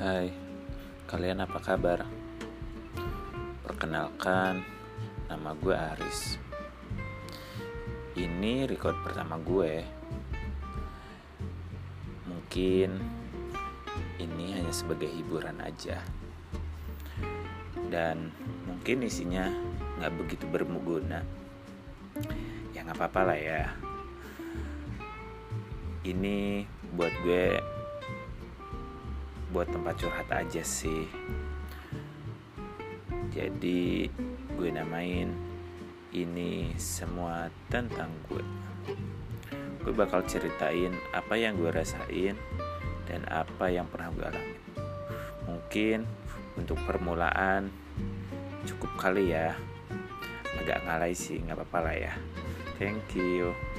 Hai, kalian apa kabar? Perkenalkan, nama gue Aris. Ini record pertama gue. Mungkin ini hanya sebagai hiburan aja. Dan mungkin isinya gak begitu berguna. Ya gak apa-apa lah ya. Ini buat gue, buat tempat curhat aja sih. Jadi gue namain ini semua tentang gue. Gue bakal ceritain apa yang gue rasain dan apa yang pernah gue alami. Mungkin untuk permulaan cukup kali ya. Agak ngalai sih, gak apa-apa lah ya. Thank you.